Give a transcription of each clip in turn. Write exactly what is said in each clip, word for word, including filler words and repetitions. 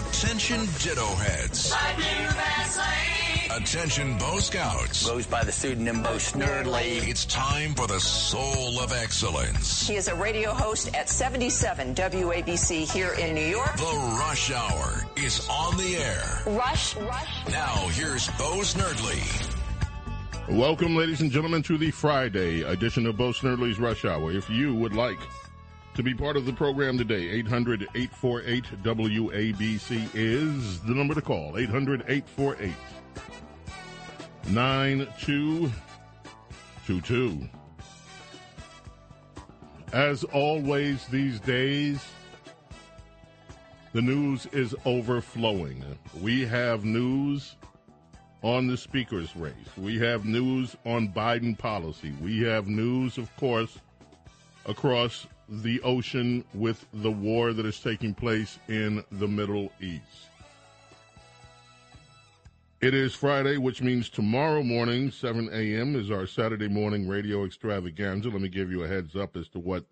Attention ditto heads. Attention Bo Scouts. Goes by the pseudonym Bo Snerdley. It's time for the soul of excellence. He is a radio host at seventy-seven W A B C here in New York. The Rush Hour is on the air. Rush, Rush. Now here's Bo Snerdley. Welcome, ladies and gentlemen, to the Friday edition of Bo Snerdley's Rush Hour. If you would like to be part of the program today, eight hundred, eight four eight, W A B C is the number to call, eight hundred, eight four eight, nine two two two. As always these days, the news is overflowing. We have news on the speaker's race. We have news on Biden policy. We have news, of course, across the ocean with the war that is taking place in the Middle East. It is Friday, which means tomorrow morning, seven a.m., is our Saturday morning radio extravaganza. Let me give you a heads up as to what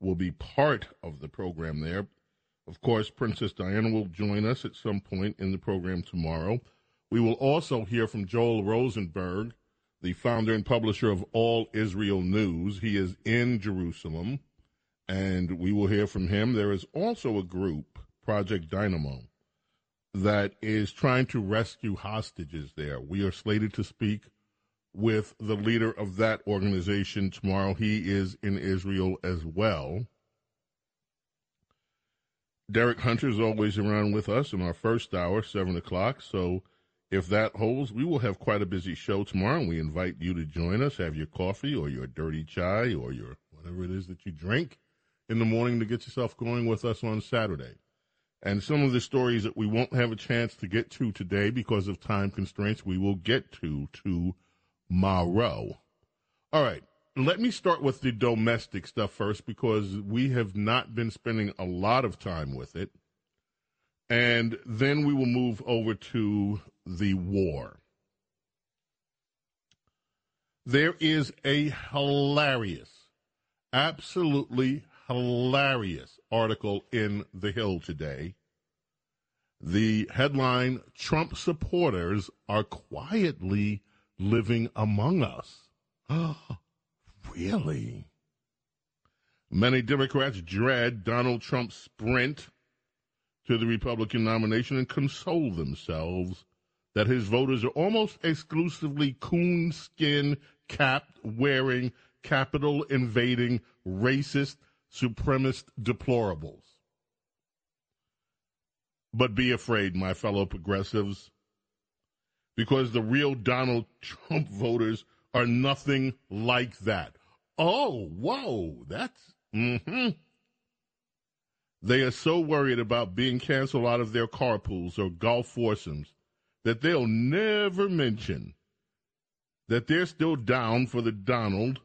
will be part of the program there. Of course, Princess Diana will join us at some point in the program tomorrow. We will also hear from Joel Rosenberg, the founder and publisher of All Israel News. He is in Jerusalem, and we will hear from him. There is also a group, Project Dynamo, that is trying to rescue hostages there. We are slated to speak with the leader of that organization tomorrow. He is in Israel as well. Derek Hunter is always around with us in our first hour, seven o'clock, so if that holds, we will have quite a busy show tomorrow, and we invite you to join us. Have your coffee or your dirty chai or your whatever it is that you drink in the morning to get yourself going with us on Saturday. And some of the stories that we won't have a chance to get to today because of time constraints, we will get to tomorrow. All right, let me start with the domestic stuff first because we have not been spending a lot of time with it. And then we will move over to the war. There is a hilarious, absolutely hilarious article in The Hill today. The headline, Trump supporters are quietly living among us. Really? Many Democrats dread Donald Trump's sprint to the Republican nomination and console themselves that his voters are almost exclusively coonskin, cap-wearing, capital-invading, racist, supremacist deplorables. But be afraid, my fellow progressives, because the real Donald Trump voters are nothing like that. Oh, whoa, that's, mm-hmm. They are so worried about being canceled out of their carpools or golf foursomes that they'll never mention that they're still down for the Donald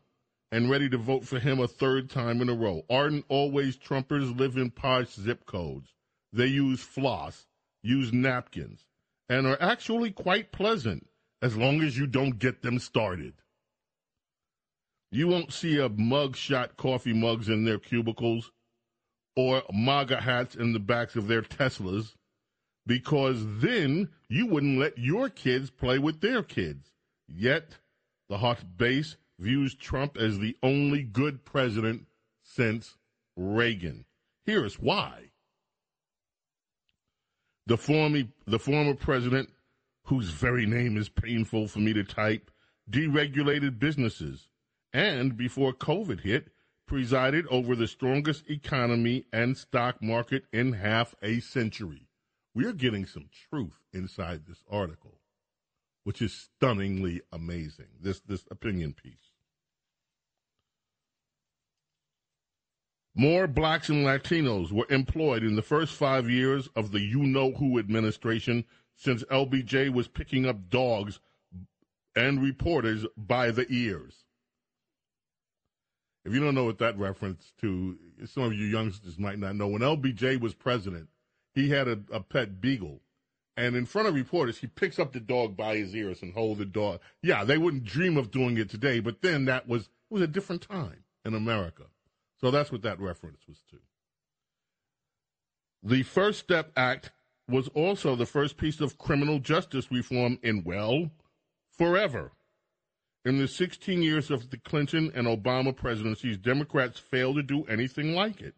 and ready to vote for him a third time in a row. Ardent always Trumpers live in posh zip codes. They use floss, use napkins, and are actually quite pleasant as long as you don't get them started. You won't see a mugshot coffee mugs in their cubicles or MAGA hats in the backs of their Teslas, because then you wouldn't let your kids play with their kids. Yet, the hot base views Trump as the only good president since Reagan. Here is why. The former, the former president, whose very name is painful for me to type, deregulated businesses, and before COVID hit, presided over the strongest economy and stock market in half a century. We are getting some truth inside this article, which is stunningly amazing, this, this opinion piece. More blacks and Latinos were employed in the first five years of the you-know-who administration since L B J was picking up dogs and reporters by the ears. If you don't know what that reference to, some of you youngsters might not know. When L B J was president, he had a, a pet beagle. And in front of reporters, he picks up the dog by his ears and holds the dog. Yeah, they wouldn't dream of doing it today, but then that was, it was a different time in America. So that's what that reference was to. The First Step Act was also the first piece of criminal justice reform in, well, forever. In the sixteen years of the Clinton and Obama presidencies, Democrats failed to do anything like it.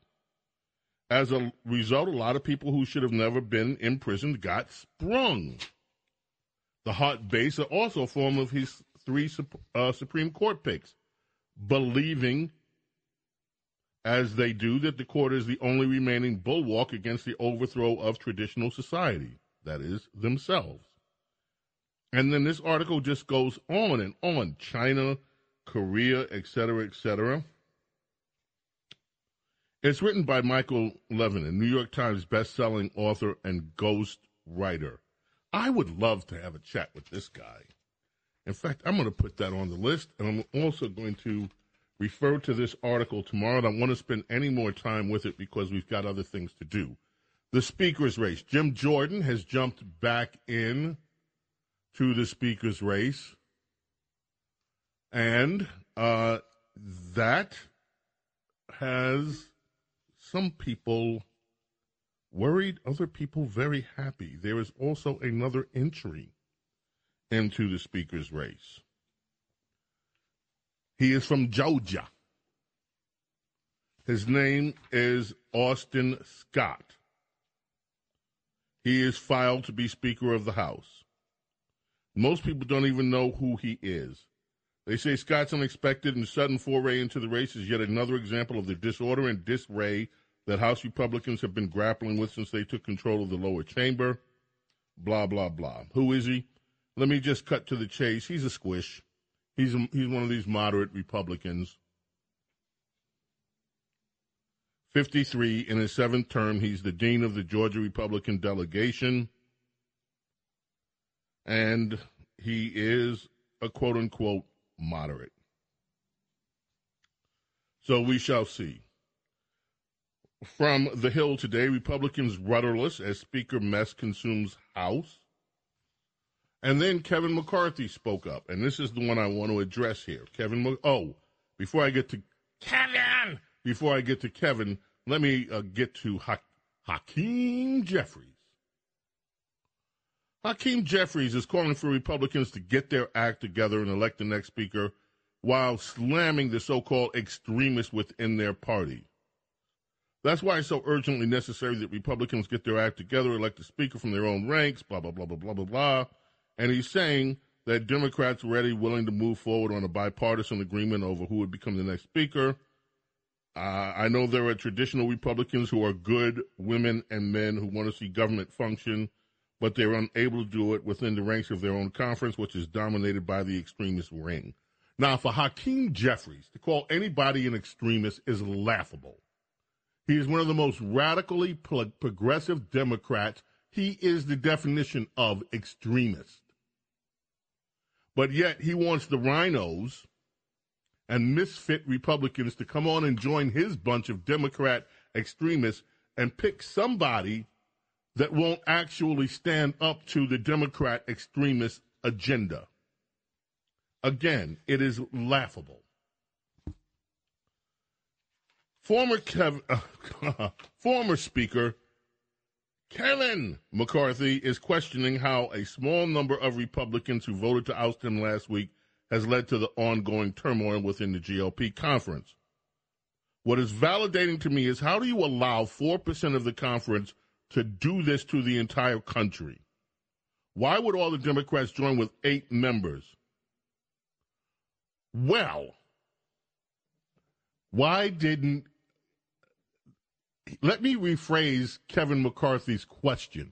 As a result, a lot of people who should have never been imprisoned got sprung. The hot base are also a form of his three uh, Supreme Court picks, believing, as they do, that the court is the only remaining bulwark against the overthrow of traditional society, that is, themselves. And then this article just goes on and on. China, Korea, et cetera, et cetera. It's written by Michael Levin, a New York Times best-selling author and ghost writer. I would love to have a chat with this guy. In fact, I'm going to put that on the list, and I'm also going to refer to this article tomorrow. I don't want to spend any more time with it because we've got other things to do. The speaker's race. Jim Jordan has jumped back in to the speaker's race. And uh, that has some people worried, other people very happy. There is also another entry into the speaker's race. He is from Georgia. His name is Austin Scott. He is filed to be Speaker of the House. Most people don't even know who he is. They say Scott's unexpected and sudden foray into the race is yet another example of the disorder and disarray that House Republicans have been grappling with since they took control of the lower chamber. Blah, blah, blah. Who is he? Let me just cut to the chase. He's a squish. He's a, he's one of these moderate Republicans. fifty-three, in his seventh term, he's the dean of the Georgia Republican delegation. And he is a quote-unquote moderate. So we shall see. From The Hill today, Republicans rudderless as Speaker Mess consumes House. And then Kevin McCarthy spoke up, and this is the one I want to address here. Kevin, oh, before I get to Kevin, before I get to Kevin, let me uh, get to ha- Hakeem Jeffries. Hakeem Jeffries is calling for Republicans to get their act together and elect the next speaker, while slamming the so-called extremists within their party. That's why it's so urgently necessary that Republicans get their act together, elect a speaker from their own ranks. Blah blah blah blah blah blah blah. And he's saying that Democrats are ready, willing to move forward on a bipartisan agreement over who would become the next speaker. Uh, I know there are traditional Republicans who are good women and men who want to see government function, but they're unable to do it within the ranks of their own conference, which is dominated by the extremist ring. Now, for Hakeem Jeffries to call anybody an extremist is laughable. He is one of the most radically pro- progressive Democrats. He is the definition of extremist. But yet he wants the rhinos and misfit Republicans to come on and join his bunch of Democrat extremists and pick somebody that won't actually stand up to the Democrat extremist agenda. Again, it is laughable. Former Kev- uh, former Speaker Kevin McCarthy is questioning how a small number of Republicans who voted to oust him last week has led to the ongoing turmoil within the G O P conference. What is validating to me is, how do you allow four percent of the conference to do this to the entire country? Why would all the Democrats join with eight members? Well, why didn't... Let me rephrase Kevin McCarthy's question.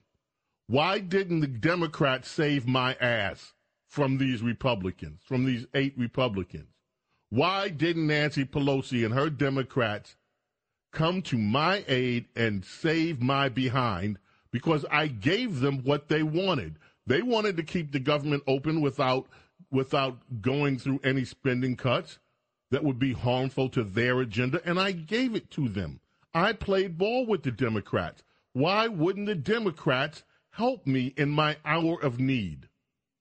Why didn't the Democrats save my ass from these Republicans, from these eight Republicans? Why didn't Nancy Pelosi and her Democrats come to my aid and save my behind? Because I gave them what they wanted. They wanted to keep the government open without without going through any spending cuts that would be harmful to their agenda, and I gave it to them. I played ball with the Democrats. Why wouldn't the Democrats help me in my hour of need?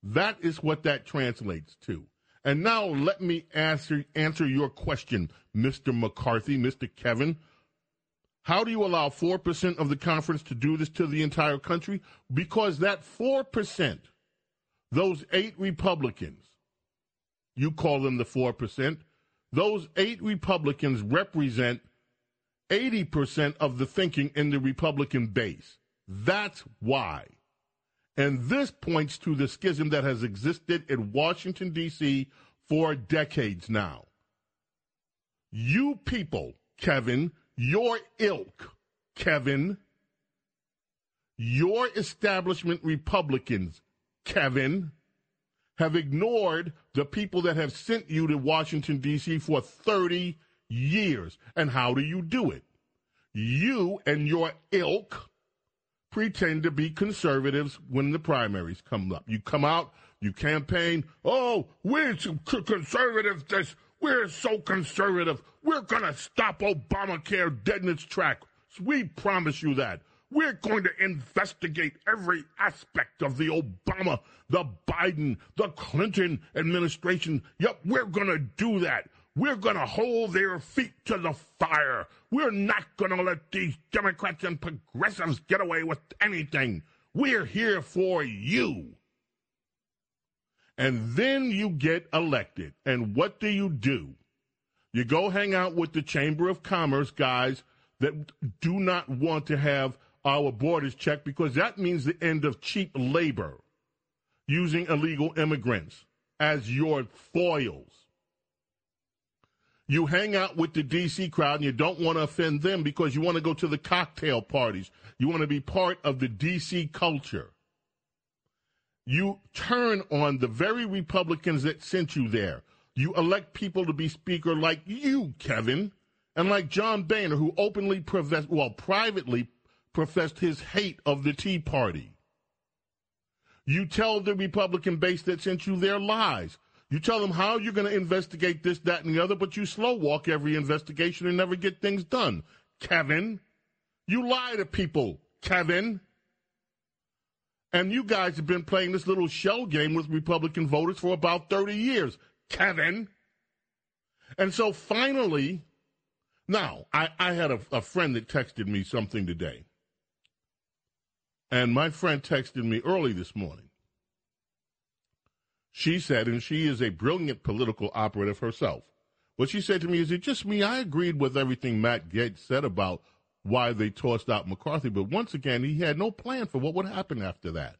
That is what that translates to. And now let me answer, answer your question, Mister McCarthy, Mister Kevin. How do you allow four percent of the conference to do this to the entire country? Because that four percent, those eight Republicans, you call them the four percent, those eight Republicans represent eighty percent of the thinking in the Republican base. That's why. And this points to the schism that has existed in Washington, D C for decades now. You people, Kevin, your ilk, Kevin, your establishment Republicans, Kevin, have ignored the people that have sent you to Washington, D C for thirty years. And how do you do it? You and your ilk pretend to be conservatives when the primaries come up. You come out, you campaign, oh, we're so conservative, this, we're so conservative, we're going to stop Obamacare dead in its tracks. We promise you that. We're going to investigate every aspect of the Obama, the Biden, the Clinton administration. Yep, we're going to do that. We're going to hold their feet to the fire. We're not going to let these Democrats and progressives get away with anything. We're here for you. And then you get elected. And what do you do? You go hang out with the Chamber of Commerce guys that do not want to have our borders checked, because that means the end of cheap labor, using illegal immigrants as your foils. You hang out with the D C crowd and you don't want to offend them because you want to go to the cocktail parties. You want to be part of the D C culture. You turn on the very Republicans that sent you there. You elect people to be speaker like you, Kevin, and like John Boehner, who openly professed, well, privately professed his hate of the Tea Party. You tell the Republican base that sent you their lies. You tell them how you're going to investigate this, that, and the other, but you slow walk every investigation and never get things done. Kevin, you lie to people, Kevin. And you guys have been playing this little shell game with Republican voters for about thirty years, Kevin. And so finally, now, I, I had a, a friend that texted me something today. And my friend texted me early this morning. She said, and she is a brilliant political operative herself, what she said to me is, it just me, I agreed with everything Matt Gaetz said about why they tossed out McCarthy, but once again, he had no plan for what would happen after that.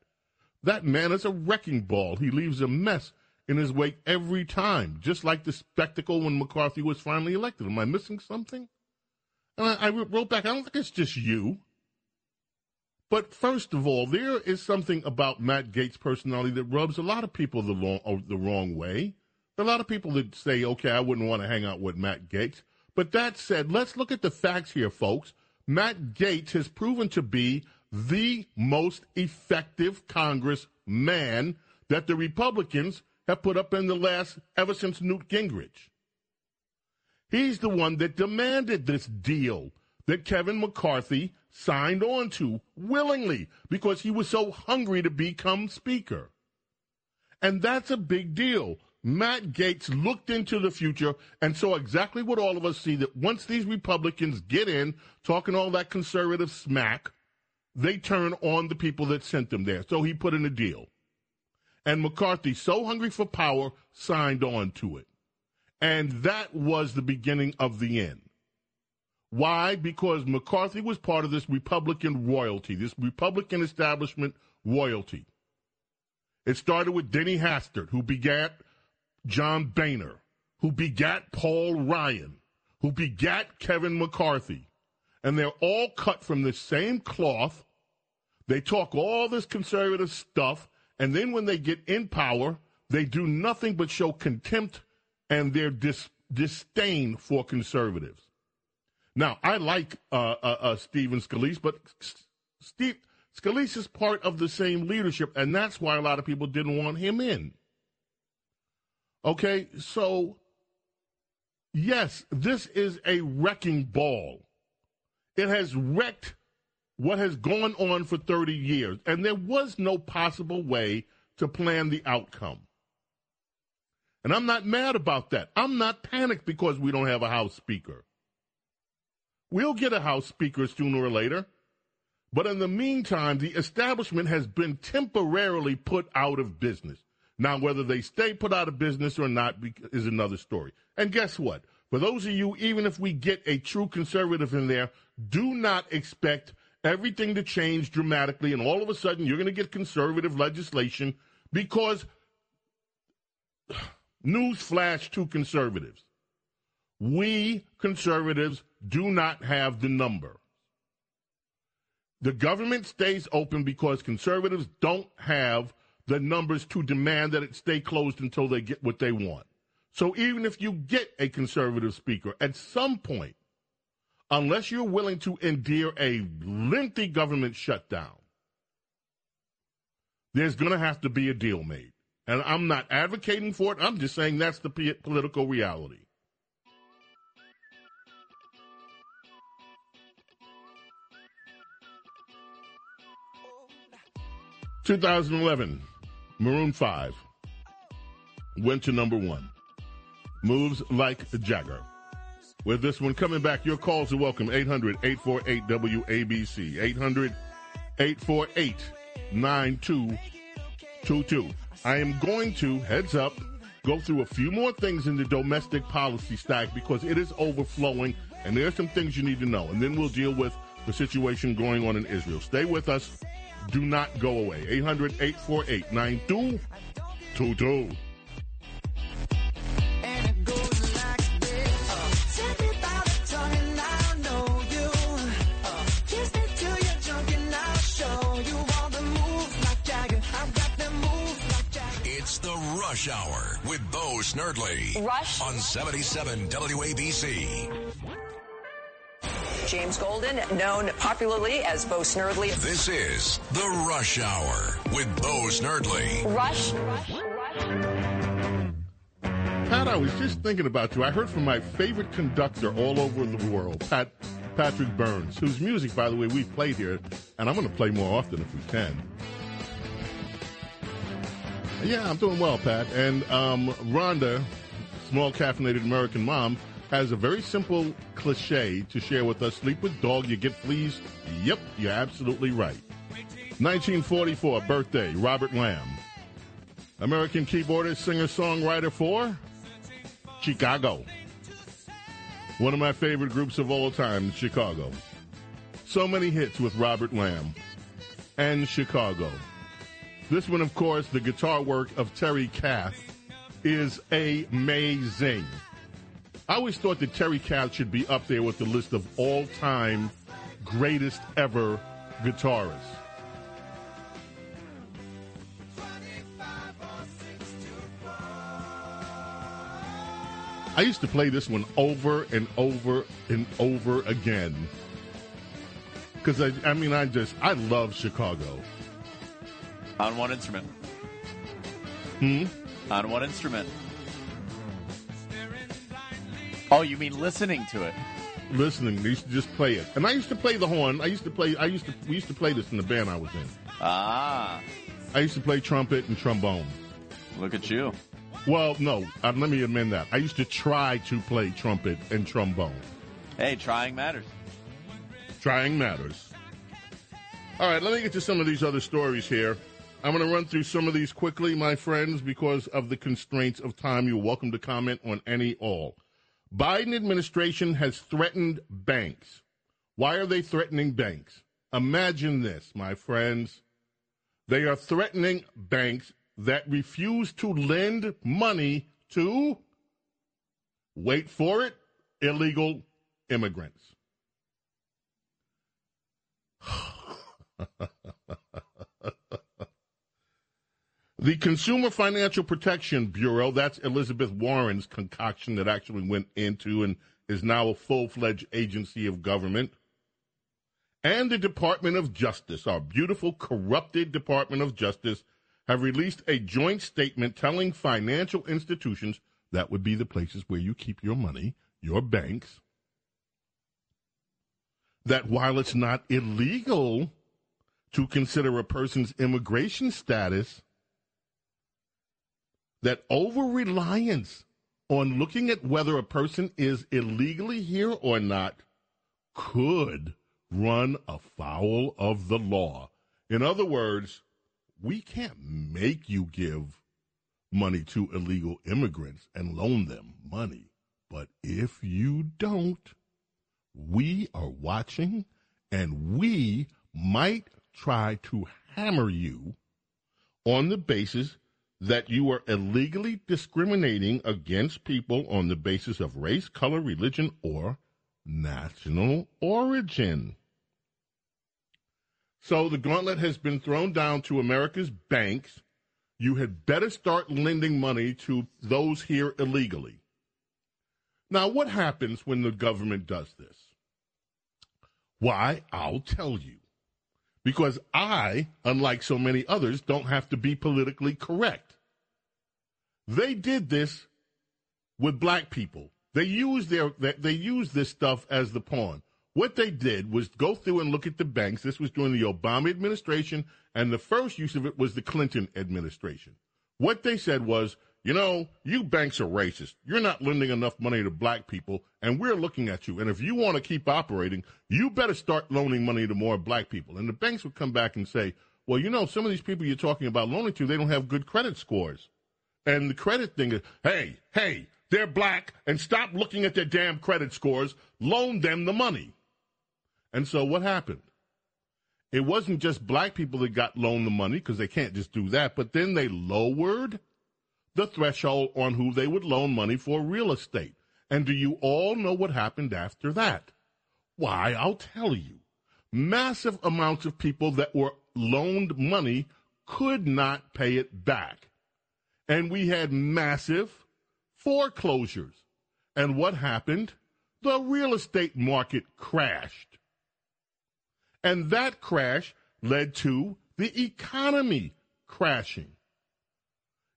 That man is a wrecking ball. He leaves a mess in his wake every time, just like the spectacle when McCarthy was finally elected. Am I missing something? And I, I wrote back, I don't think it's just you. But first of all, there is something about Matt Gaetz's personality that rubs a lot of people the, long, the wrong way. There are a lot of people that say, okay, I wouldn't want to hang out with Matt Gaetz. But that said, let's look at the facts here, folks. Matt Gaetz has proven to be the most effective congressman that the Republicans have put up in the last, ever since Newt Gingrich. He's the one that demanded this deal that Kevin McCarthy signed on to willingly because he was so hungry to become speaker. And that's a big deal. Matt Gaetz looked into the future and saw exactly what all of us see, that once these Republicans get in talking all that conservative smack, they turn on the people that sent them there. So he put in a deal. And McCarthy, so hungry for power, signed on to it. And that was the beginning of the end. Why? Because McCarthy was part of this Republican royalty, this Republican establishment royalty. It started with Denny Hastert, who begat John Boehner, who begat Paul Ryan, who begat Kevin McCarthy. And they're all cut from the same cloth. They talk all this conservative stuff, and then when they get in power, they do nothing but show contempt and their dis- disdain for conservatives. Now, I like uh, uh, uh, Stephen Scalise, but Steve, Scalise is part of the same leadership, and that's why a lot of people didn't want him in. Okay, so, yes, this is a wrecking ball. It has wrecked what has gone on for thirty years, and there was no possible way to plan the outcome. And I'm not mad about that. I'm not panicked because we don't have a House Speaker. We'll get a House Speaker sooner or later. But in the meantime, the establishment has been temporarily put out of business. Now, whether they stay put out of business or not is another story. And guess what? For those of you, even if we get a true conservative in there, do not expect everything to change dramatically, and all of a sudden you're going to get conservative legislation because, newsflash to conservatives, we conservatives do not have the number. The government stays open because conservatives don't have the numbers to demand that it stay closed until they get what they want. So even if you get a conservative speaker, at some point, unless you're willing to endure a lengthy government shutdown, there's going to have to be a deal made. And I'm not advocating for it. I'm just saying that's the p- political reality. twenty eleven, Maroon Five went to number one. Moves Like Jagger. With this one coming back, your calls are welcome. eight hundred, eight four eight, W A B C. eight hundred, eight four eight, nine two two two. I am going to, heads up, go through a few more things in the domestic policy stack because it is overflowing and there are some things you need to know. And then we'll deal with the situation going on in Israel. Stay with us. Do not go away. eight hundred, eight four eight, nine two two two. Rush Hour with Bo Snerdley. Rush. On seventy-seven W A B C. James Golden, known popularly as Bo Snerdley. This is The Rush Hour with Bo Snerdley. Rush. Rush. Rush. Pat, I was just thinking about you. I heard from my favorite conductor all over the world, Pat Patrick Burns, whose music, by the way, we've played here, and I'm going to play more often if we can. Yeah, I'm doing well, Pat. And um, Rhonda, small caffeinated American mom, has a very simple cliche to share with us. Sleep with dog, you get fleas. Yep, you're absolutely right. nineteen forty-four, birthday, Robert Lamm. American keyboardist, singer, songwriter for Chicago. One of my favorite groups of all time, Chicago. So many hits with Robert Lamm and Chicago. This one, of course, the guitar work of Terry Kath is amazing. I always thought that Terry Kath should be up there with the list of all-time greatest ever guitarists. I used to play this one over and over and over again. Because, I, I mean, I just, I love Chicago. On one instrument. Hmm? On one instrument. Oh, you mean listening to it? Listening. They used to just play it. And I used to play the horn. I used to play, I used to, we used to play this in the band I was in. Ah. I used to play trumpet and trombone. Look at you. Well, no, uh, let me amend that. I used to try to play trumpet and trombone. Hey, trying matters. Trying matters. All right, let me get to some of these other stories here. I'm going to run through some of these quickly, my friends, because of the constraints of time. You're welcome to comment on any all. Biden administration has threatened banks. Why are they threatening banks? Imagine this, my friends. They are threatening banks that refuse to lend money to, wait for it, illegal immigrants. The Consumer Financial Protection Bureau, that's Elizabeth Warren's concoction that actually went into and is now a full-fledged agency of government, and the Department of Justice, our beautiful, corrupted Department of Justice, have released a joint statement telling financial institutions, that would be the places where you keep your money, your banks, that while it's not illegal to consider a person's immigration status, that over-reliance on looking at whether a person is illegally here or not could run afoul of the law. In other words, we can't make you give money to illegal immigrants and loan them money. But if you don't, we are watching, and we might try to hammer you on the basis that you are illegally discriminating against people on the basis of race, color, religion, or national origin. So the gauntlet has been thrown down to America's banks. You had better start lending money to those here illegally. Now, what happens when the government does this? Why, I'll tell you. Because I, unlike so many others, don't have to be politically correct. They did this with black people. They used their they used this stuff as the pawn. What they did was go through and look at the banks. This was during the Obama administration, and the first use of it was the Clinton administration. What they said was, you know, you banks are racist. You're not lending enough money to black people, and we're looking at you. And if you want to keep operating, you better start loaning money to more black people. And the banks would come back and say, well, you know, some of these people you're talking about loaning to, they don't have good credit scores. And the credit thing is, hey, hey, they're black, and stop looking at their damn credit scores. Loan them the money. And so what happened? It wasn't just black people that got loaned the money, because they can't just do that, but then they lowered the threshold on who they would loan money for real estate. And do you all know what happened after that? Why, I'll tell you. Massive amounts of people that were loaned money could not pay it back. And we had massive foreclosures. And what happened? The real estate market crashed. And that crash led to the economy crashing.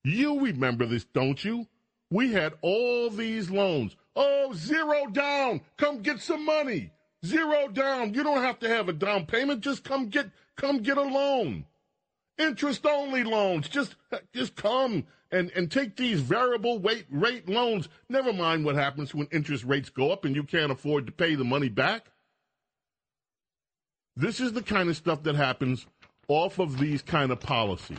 You remember this, don't you? We had all these loans. Oh, zero down. Come get some money. Zero down. You don't have to have a down payment. Just come get come get a loan. Interest-only loans. Just just come and, and take these variable rate, rate loans. Never mind what happens when interest rates go up and you can't afford to pay the money back. This is the kind of stuff that happens off of these kind of policies.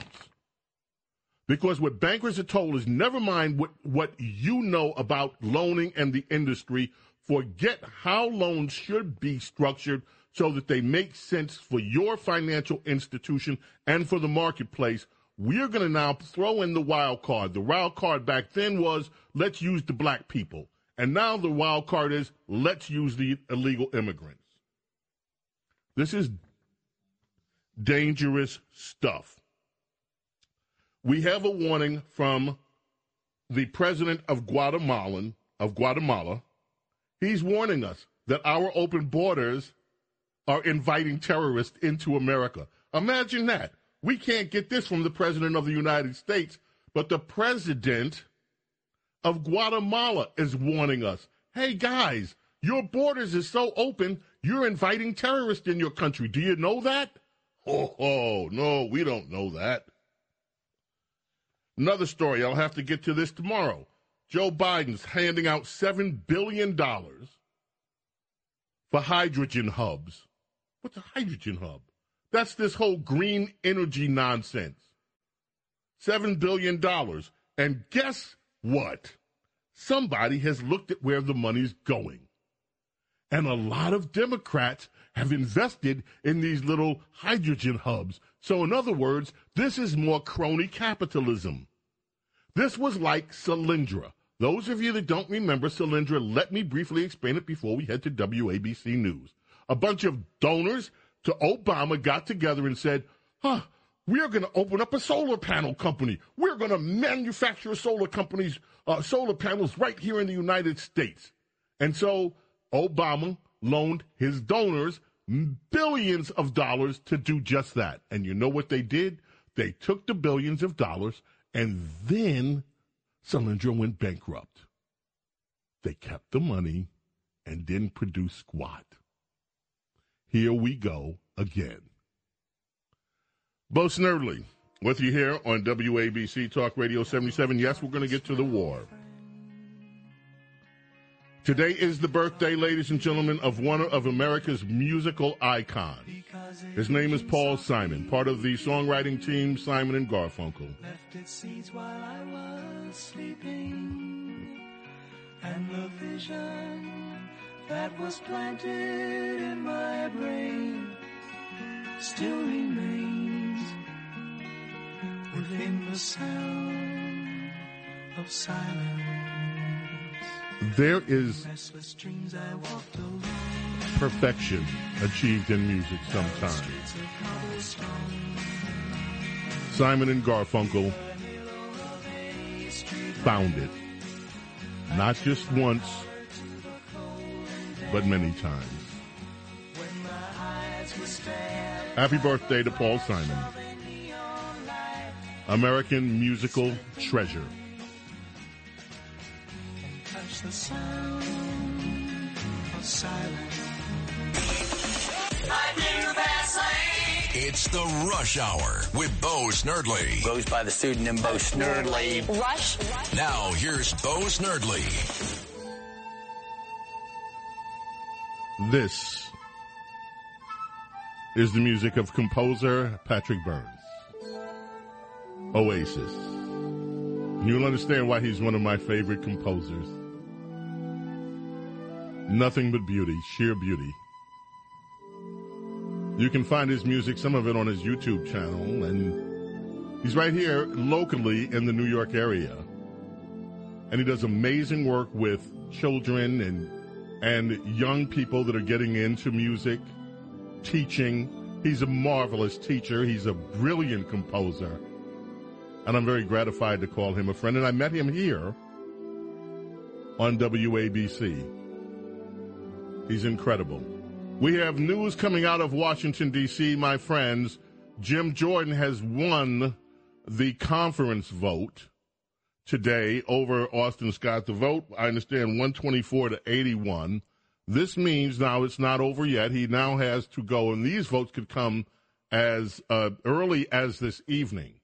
Because what bankers are told is never mind what, what you know about loaning and the industry. Forget how loans should be structured so that they make sense for your financial institution and for the marketplace. We're going to now throw in the wild card. The wild card back then was let's use the black people. And now the wild card is let's use the illegal immigrants. This is dangerous stuff. We have a warning from the president of Guatemala, of Guatemala. He's warning us that our open borders are inviting terrorists into America. Imagine that. We can't get this from the president of the United States, but the president of Guatemala is warning us. Hey, guys, your borders is so open, you're inviting terrorists in your country. Do you know that? Oh, oh no, we don't know that. Another story, I'll have to get to this tomorrow. Joe Biden's handing out seven billion dollars for hydrogen hubs. What's a hydrogen hub? That's this whole green energy nonsense. seven billion dollars. And guess what? Somebody has looked at where the money's going. And a lot of Democrats have invested in these little hydrogen hubs. So in other words, this is more crony capitalism. This was like Solyndra. Those of you that don't remember Solyndra, let me briefly explain it before we head to W A B C News. A bunch of donors to Obama got together and said, huh, we're going to open up a solar panel company. We're going to manufacture solar companies, uh, solar panels right here in the United States. And so Obama loaned his donors billions of dollars to do just that. And you know what they did? They took the billions of dollars, and then Solyndra went bankrupt. They kept the money and didn't produce squat. Here we go again. Bo Snerdley with you here on W A B C Talk Radio seventy-seven. Yes, we're going to get to the war. Today is the birthday, ladies and gentlemen, of one of America's musical icons. His name is Paul Simon, part of the songwriting team Simon and Garfunkel. Left its seeds while I was sleeping, and the vision that was planted in my brain still remains within the sound of silence. There is perfection achieved in music sometimes. Simon and Garfunkel found it, not just once, but many times. Happy birthday to Paul Simon, American musical treasure. The sound of silence. I knew that it's the Rush Hour with Bo Snerdley. Goes by the pseudonym Bo Snerdley. Rush. Now here's Bo Snerdley. This is the music of composer Patrick Burns. Oasis. You'll understand why he's one of my favorite composers. Nothing but beauty, sheer beauty. You can find his music, some of it on his YouTube channel, and he's right here locally in the New York area. And he does amazing work with children and and young people that are getting into music, teaching. He's a marvelous teacher. He's a brilliant composer. And I'm very gratified to call him a friend. And I met him here on W A B C. He's incredible. We have news coming out of Washington, D C, my friends. Jim Jordan has won the conference vote today over Austin Scott. The vote, I understand, one twenty-four to eighty-one. This means now it's not over yet. He now has to go, and these votes could come as uh, early as this evening.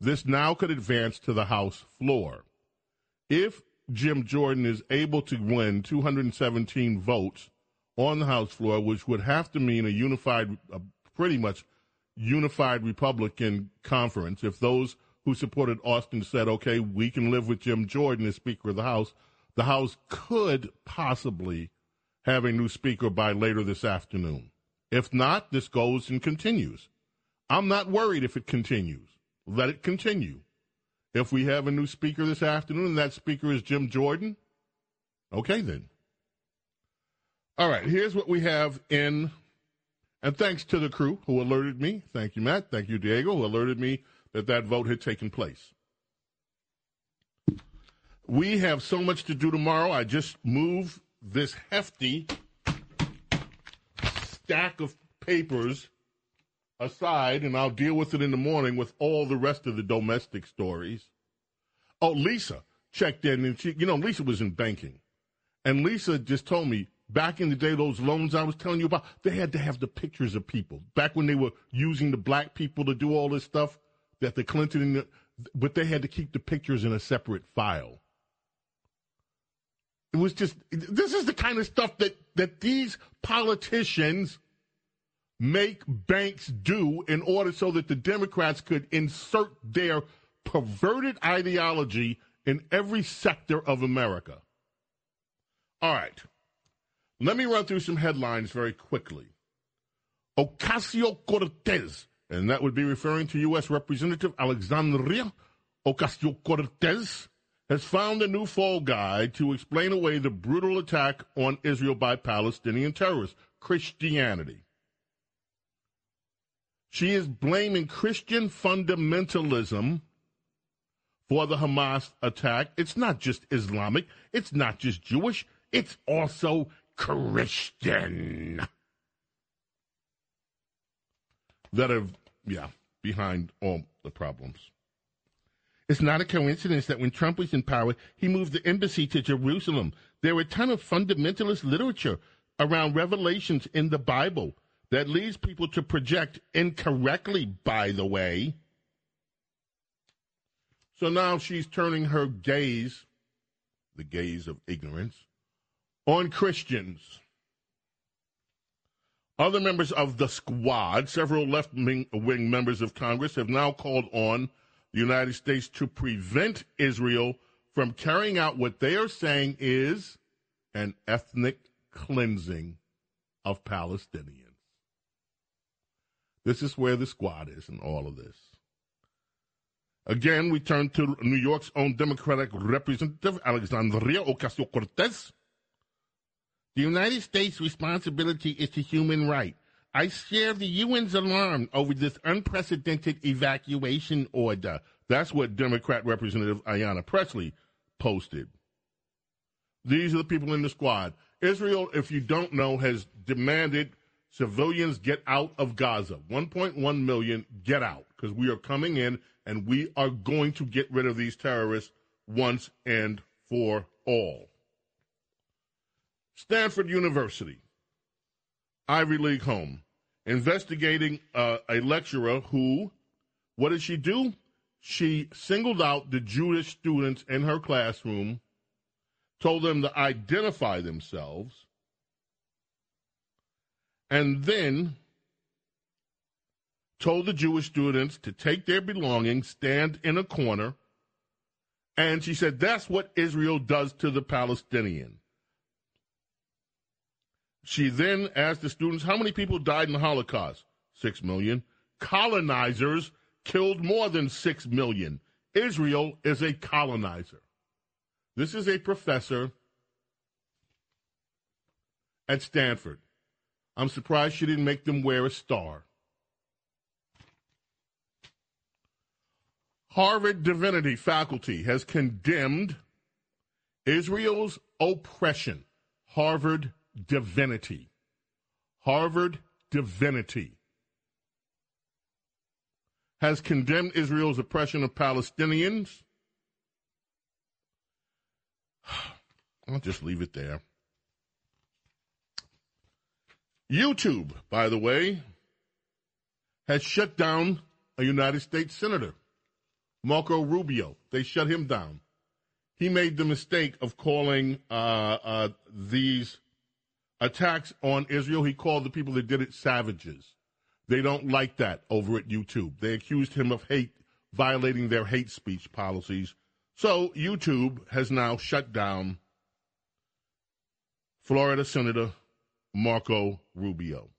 This now could advance to the House floor. If Jim Jordan is able to win two hundred seventeen votes on the House floor, which would have to mean a unified, a pretty much unified Republican conference. If those who supported Austin said, okay, we can live with Jim Jordan as Speaker of the House, the House could possibly have a new Speaker by later this afternoon. If not, this goes and continues. I'm not worried if it continues. Let it continue. If we have a new Speaker this afternoon and that Speaker is Jim Jordan, okay then. All right, here's what we have in, and thanks to the crew who alerted me. Thank you, Matt. Thank you, Diego, who alerted me that that vote had taken place. We have so much to do tomorrow. I just moved this hefty stack of papers aside, and I'll deal with it in the morning with all the rest of the domestic stories. Oh, Lisa checked in, and she, you know, Lisa was in banking, and Lisa just told me, back in the day, those loans I was telling you about, they had to have the pictures of people. Back when they were using the black people to do all this stuff, that the Clinton, and the, but they had to keep the pictures in a separate file. It was just, this is the kind of stuff that, that these politicians make banks do in order so that the Democrats could insert their perverted ideology in every sector of America. All right. Let me run through some headlines very quickly. Ocasio-Cortez, and that would be referring to U S Representative Alexandria Ocasio-Cortez, has found a new fall guy to explain away the brutal attack on Israel by Palestinian terrorists, Christianity. She is blaming Christian fundamentalism for the Hamas attack. It's not just Islamic. It's not just Jewish. It's also Christian that are, yeah, behind all the problems. It's not a coincidence that when Trump was in power, he moved the embassy to Jerusalem. There were a ton of fundamentalist literature around revelations in the Bible that leads people to project incorrectly, by the way. So now she's turning her gaze, the gaze of ignorance, on Christians. Other members of the squad, several left-wing members of Congress, have now called on the United States to prevent Israel from carrying out what they are saying is an ethnic cleansing of Palestinians. This is where the squad is in all of this. Again, we turn to New York's own Democratic Representative Alexandria Ocasio-Cortez. The United States' responsibility is to human rights. I share the U N's alarm over this unprecedented evacuation order. That's what Democrat Representative Ayanna Presley posted. These are the people in the squad. Israel, if you don't know, has demanded civilians get out of Gaza. one point one million get out, because we are coming in and we are going to get rid of these terrorists once and for all. Stanford University, Ivy League home, investigating uh, a lecturer who, what did she do? She singled out the Jewish students in her classroom, told them to identify themselves, and then told the Jewish students to take their belongings, stand in a corner, and she said that's what Israel does to the Palestinian. She then asked the students, how many people died in the Holocaust? Six million. Colonizers killed more than six million. Israel is a colonizer. This is a professor at Stanford. I'm surprised she didn't make them wear a star. Harvard Divinity faculty has condemned Israel's oppression. Harvard Divinity. Harvard Divinity has condemned Israel's oppression of Palestinians. I'll just leave it there. YouTube, by the way, has shut down a United States senator, Marco Rubio. They shut him down. He made the mistake of calling uh, uh, these attacks on Israel, he called the people that did it savages. They don't like that over at YouTube. They accused him of hate, violating their hate speech policies. So YouTube has now shut down Florida Senator Marco Rubio.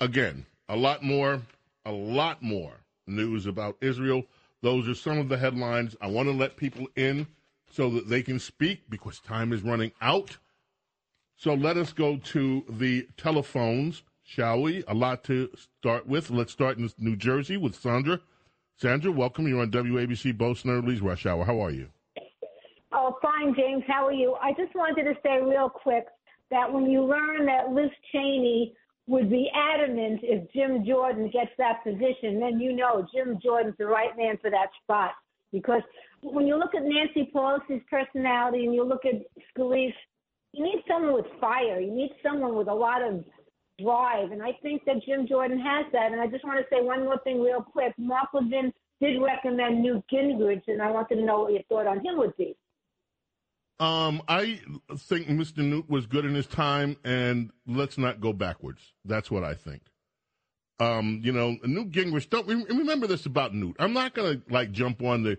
Again, a lot more, a lot more news about Israel. Those are some of the headlines. I want to let people in so that they can speak because time is running out. So let us go to the telephones, shall we? A lot to start with. Let's start in New Jersey with Sandra. Sandra, welcome. You're on W A B C, Bo Snerdley's Rush Hour. How are you? Oh, fine, James. How are you? I just wanted to say real quick that when you learn that Liz Cheney would be adamant if Jim Jordan gets that position, then you know Jim Jordan's the right man for that spot. Because when you look at Nancy Pelosi's personality and you look at Scalise, you need someone with fire. You need someone with a lot of drive. And I think that Jim Jordan has that. And I just want to say one more thing real quick. Mark Levin did recommend Newt Gingrich, and I wanted to know what your thought on him would be. Um, I think Mister Newt was good in his time, and let's not go backwards. That's what I think. Um, you know, Newt Gingrich, don't remember this about Newt. I'm not going to, like, jump on the,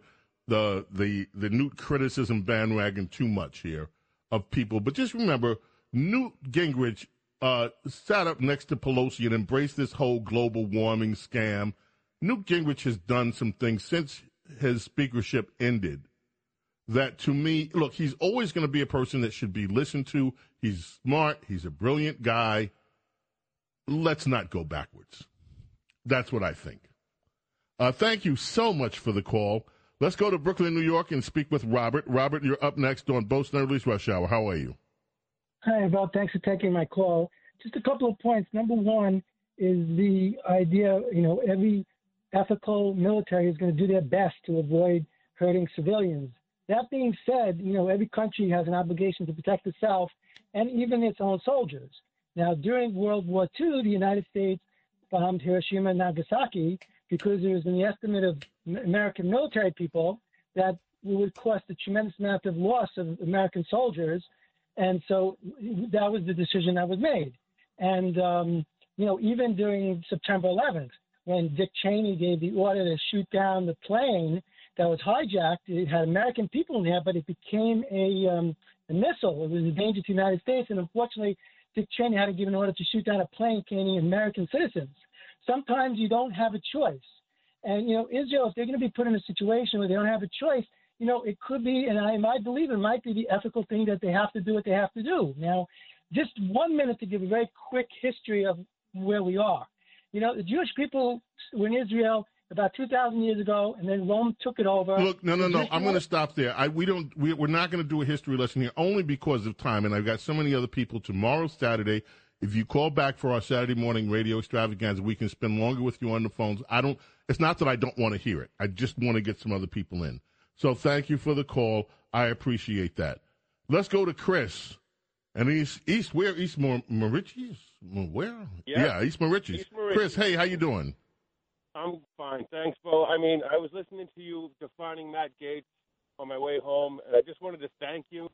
the, the, the Newt criticism bandwagon too much here. Of people, but just remember, Newt Gingrich uh, sat up next to Pelosi and embraced this whole global warming scam. Newt Gingrich has done some things since his speakership ended that, to me, look, he's always going to be a person that should be listened to. He's smart. He's a brilliant guy. Let's not go backwards. That's what I think. Uh, thank you so much for the call. Let's go to Brooklyn, New York, and speak with Robert. Robert, you're up next on Bo Snerdley's Rush Hour. How are you? Hi, Bob. Thanks for taking my call. Just a couple of points. Number one is the idea, you know, every ethical military is going to do their best to avoid hurting civilians. That being said, you know, every country has an obligation to protect itself and even its own soldiers. Now, during World War Two, the United States bombed Hiroshima and Nagasaki, because there was an estimate of American military people that would cost a tremendous amount of loss of American soldiers. And so that was the decision that was made. And, um, you know, even during September eleventh, when Dick Cheney gave the order to shoot down the plane that was hijacked, it had American people in there, but it became a, um, a missile. It was a danger to the United States. And unfortunately, Dick Cheney had to give an order to shoot down a plane carrying American citizens. Sometimes you don't have a choice. And, you know, Israel, if they're going to be put in a situation where they don't have a choice, you know, it could be, and I, and I believe it might be the ethical thing that they have to do what they have to do. Now, just one minute to give a very quick history of where we are. You know, the Jewish people were in Israel about two thousand years ago, and then Rome took it over. Look, no, no, no, I'm going to stop there. I, we don't, we, we're not going to do a history lesson here, only because of time, and I've got so many other people tomorrow, Saturday. If you call back for our Saturday morning radio extravaganza, we can spend longer with you on the phones. I don't, it's not that I don't want to hear it. I just want to get some other people in. So thank you for the call. I appreciate that. Let's go to Chris. And he's East, where? East Mor- Mauritius? Where? Yeah. yeah, East Mauritius. East Mauritius. Chris, hey, how you doing? I'm fine. Thanks, Bo. I mean, I was listening to you defining Matt Gaetz on my way home, and I just wanted to thank you.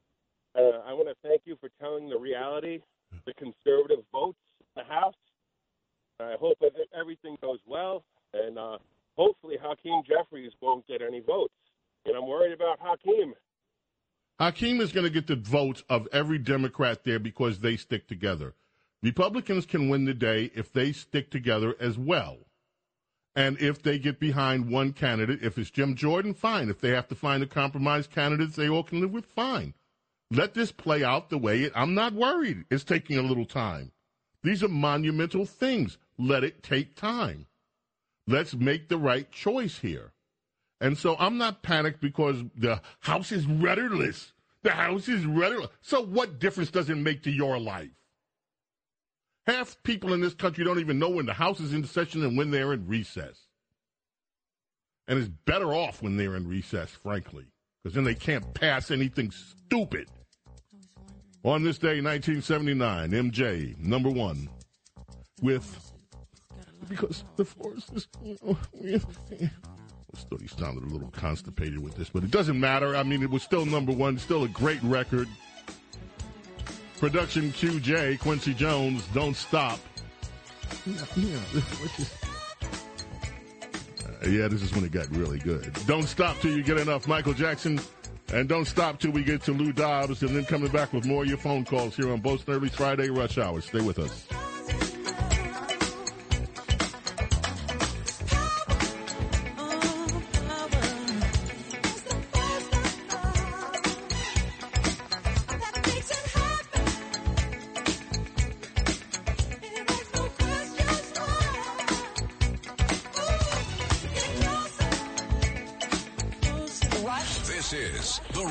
Uh, I want to thank you for telling the reality, the conservative votes in the House. I hope that everything goes well, and uh, hopefully Hakeem Jeffries won't get any votes. And I'm worried about Hakeem. Hakeem is going to get the votes of every Democrat there because they stick together. Republicans can win the day if they stick together as well. And if they get behind one candidate, if it's Jim Jordan, fine. If they have to find a compromise candidate they all can live with, fine. Let this play out the way it, I'm not worried. It's taking a little time. These are monumental things. Let it take time. Let's make the right choice here. And so I'm not panicked because the House is rudderless. The House is rudderless. So what difference does it make to your life? Half people in this country don't even know when the House is in session and when they're in recess. And it's better off when they're in recess, frankly, because then they can't pass anything stupid. On this day, nineteen seventy-nine, M J, number one, with Because the Forest is... Still, he sounded a little constipated with this, but it doesn't matter. I mean, it was still number one, still a great record. Production Q J, Quincy Jones, Don't Stop. Yeah, yeah, which is... uh, yeah, this is when it got really good. Don't Stop Till You Get Enough, Michael Jackson. And Don't Stop Till We Get to Lou Dobbs. And then coming back with more of your phone calls here on Bo Snerdley's Friday Rush Hour. Stay with us.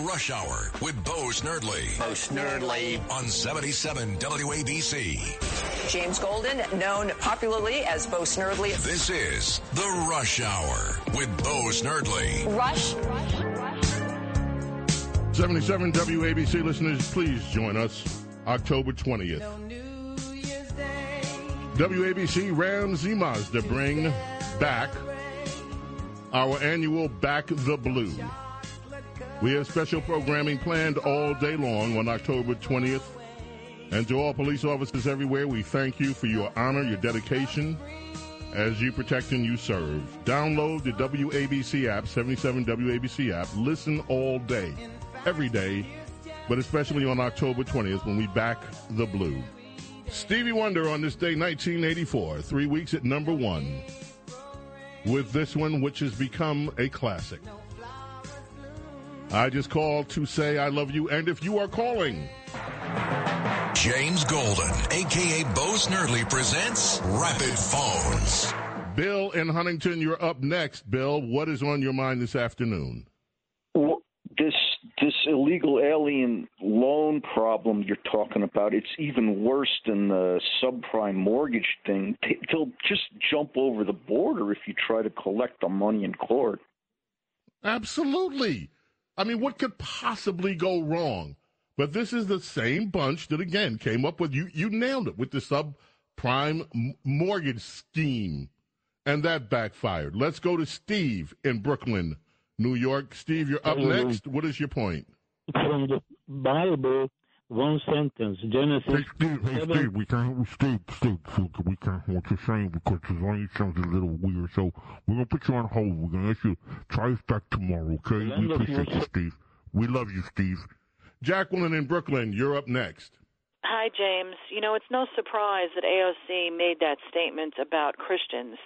Rush Hour with Bo Snerdley. Bo Snerdley on seventy-seven W A B C. James Golden, known popularly as Bo Snerdley. This is The Rush Hour with Bo Snerdley. Rush. seventy-seven W A B C listeners, please join us October twentieth. No New Year's Day. W A B C Ramsey Mazda bring back our annual Back the Blue. We have special programming planned all day long on October twentieth. And to all police officers everywhere, we thank you for your honor, your dedication, as you protect and you serve. Download the W A B C app, seventy-seven W A B C app. Listen all day, every day, but especially on October twentieth when we Back the Blue. Stevie Wonder on this day, nineteen eighty-four, three weeks at number one, with this one, which has become a classic. I just called to say I love you, and if you are calling... James Golden, a k a. Bo Snerdley, presents Rapid Phones. Bill in Huntington, you're up next. Bill, what is on your mind this afternoon? Well, this this illegal alien loan problem you're talking about, it's even worse than the subprime mortgage thing. They'll just jump over the border if you try to collect the money in court. Absolutely. I mean, what could possibly go wrong? But this is the same bunch that, again, came up with, you you nailed it, with the subprime m- mortgage scheme. And that backfired. Let's go to Steve in Brooklyn, New York. Steve, you're up next. What is your point? From the Bible, one sentence, Genesis. Steve, hey, Steve, we can't, Steve, Steve, Steve, we can't hold your shame because your language sounds a little weird. So we're going to put you on hold. We're going to ask you to try this back tomorrow, okay? Well, we appreciate you, Steve. We love you, Steve. Jacqueline in Brooklyn, you're up next. Hi, James. You know, it's no surprise that A O C made that statement about Christians.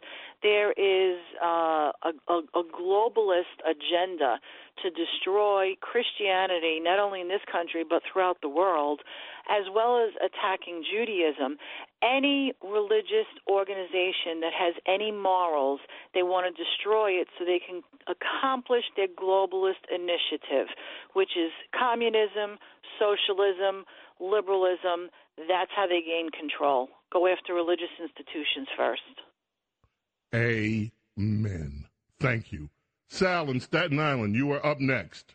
There is uh, a, a, a globalist agenda to destroy Christianity, not only in this country but throughout the world, as well as attacking Judaism. Any religious organization that has any morals, they want to destroy it so they can accomplish their globalist initiative, which is communism, socialism, liberalism. That's how they gain control. Go after religious institutions first. Amen. Thank you. Sal in Staten Island, you are up next.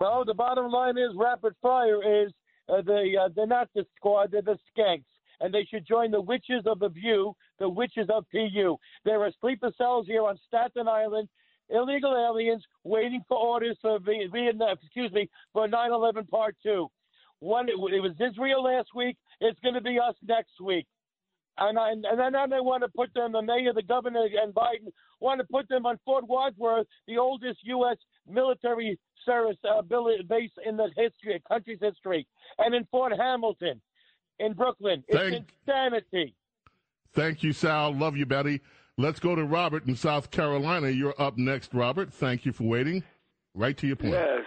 Well, the bottom line is rapid fire is uh, the, uh, they're not the squad, they're the skanks. And they should join the witches of the view, the witches of P U. There are sleeper cells here on Staten Island, illegal aliens waiting for orders for Vietnam, excuse me, for nine eleven Part two. One, it was Israel last week. It's going to be us next week. And, I, and then they want to put them, the mayor, the governor, and Biden want to put them on Fort Wadsworth, the oldest U S military service uh, base in the history, country's history, and in Fort Hamilton in Brooklyn. It's Thank, insanity. Thank you, Sal. Love you, Betty. Let's go to Robert in South Carolina. You're up next, Robert. Thank you for waiting. Right to your point. Yes.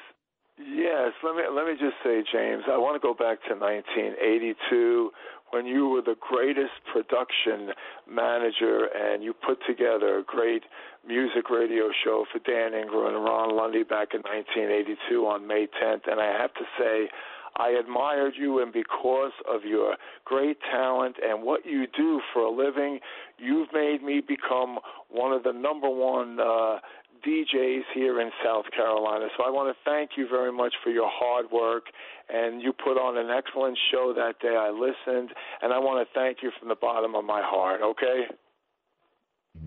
Yes, let me let me just say, James, I want to go back to nineteen eighty-two when you were the greatest production manager and you put together a great music radio show for Dan Ingram and Ron Lundy back in nineteen eighty-two on May tenth. And I have to say, I admired you, and because of your great talent and what you do for a living, you've made me become one of the number one uh D Js here in South Carolina. So I want to thank you very much for your hard work, and you put on an excellent show that day. I listened, and I want to thank you from the bottom of my heart, okay?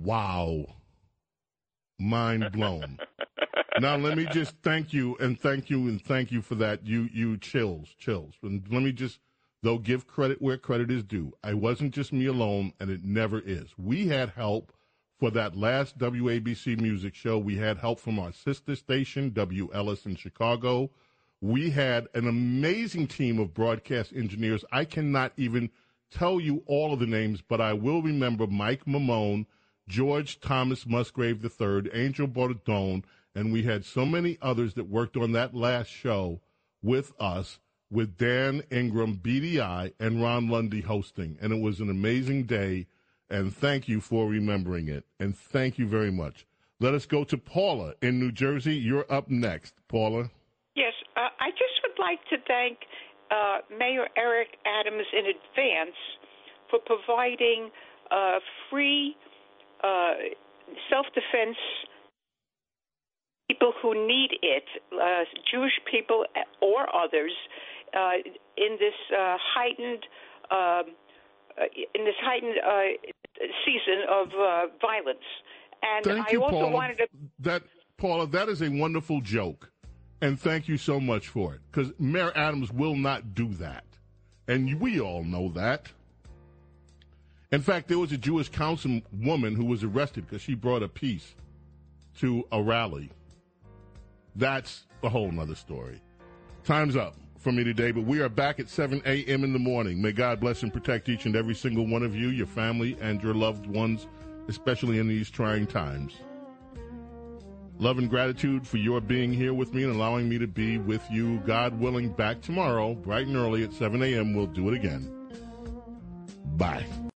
Wow. Mind blown. Now let me just thank you and thank you and thank you for that. You you chills, chills. And let me just, though, give credit where credit is due. I wasn't just me alone, and it never is. We had help. For that last W A B C music show, we had help from our sister station, W L S in Chicago. We had an amazing team of broadcast engineers. I cannot even tell you all of the names, but I will remember Mike Mamone, George Thomas Musgrave the third, Angel Bordone, and we had so many others that worked on that last show with us, with Dan Ingram, B D I, and Ron Lundy hosting. And it was an amazing day. And thank you for remembering it. And thank you very much. Let us go to Paula in New Jersey. You're up next, Paula. Yes, uh, I just would like to thank uh, Mayor Eric Adams in advance for providing uh, free uh, self-defense people who need it, uh, Jewish people or others, uh, in this uh, heightened uh, in this heightened. Uh, season of uh, violence. And thank I you, also Paula. wanted to... That, Paula, that is a wonderful joke. And thank you so much for it. Because Mayor Adams will not do that. And we all know that. In fact, there was a Jewish councilwoman who was arrested because she brought a piece to a rally. That's a whole nother story. Time's up for me today, but we are back at seven a.m. in the morning. May God bless and protect each and every single one of you, your family, and your loved ones, especially in these trying times. Love and gratitude for your being here with me and allowing me to be with you, God willing, back tomorrow, bright and early at seven a.m. We'll do it again. Bye.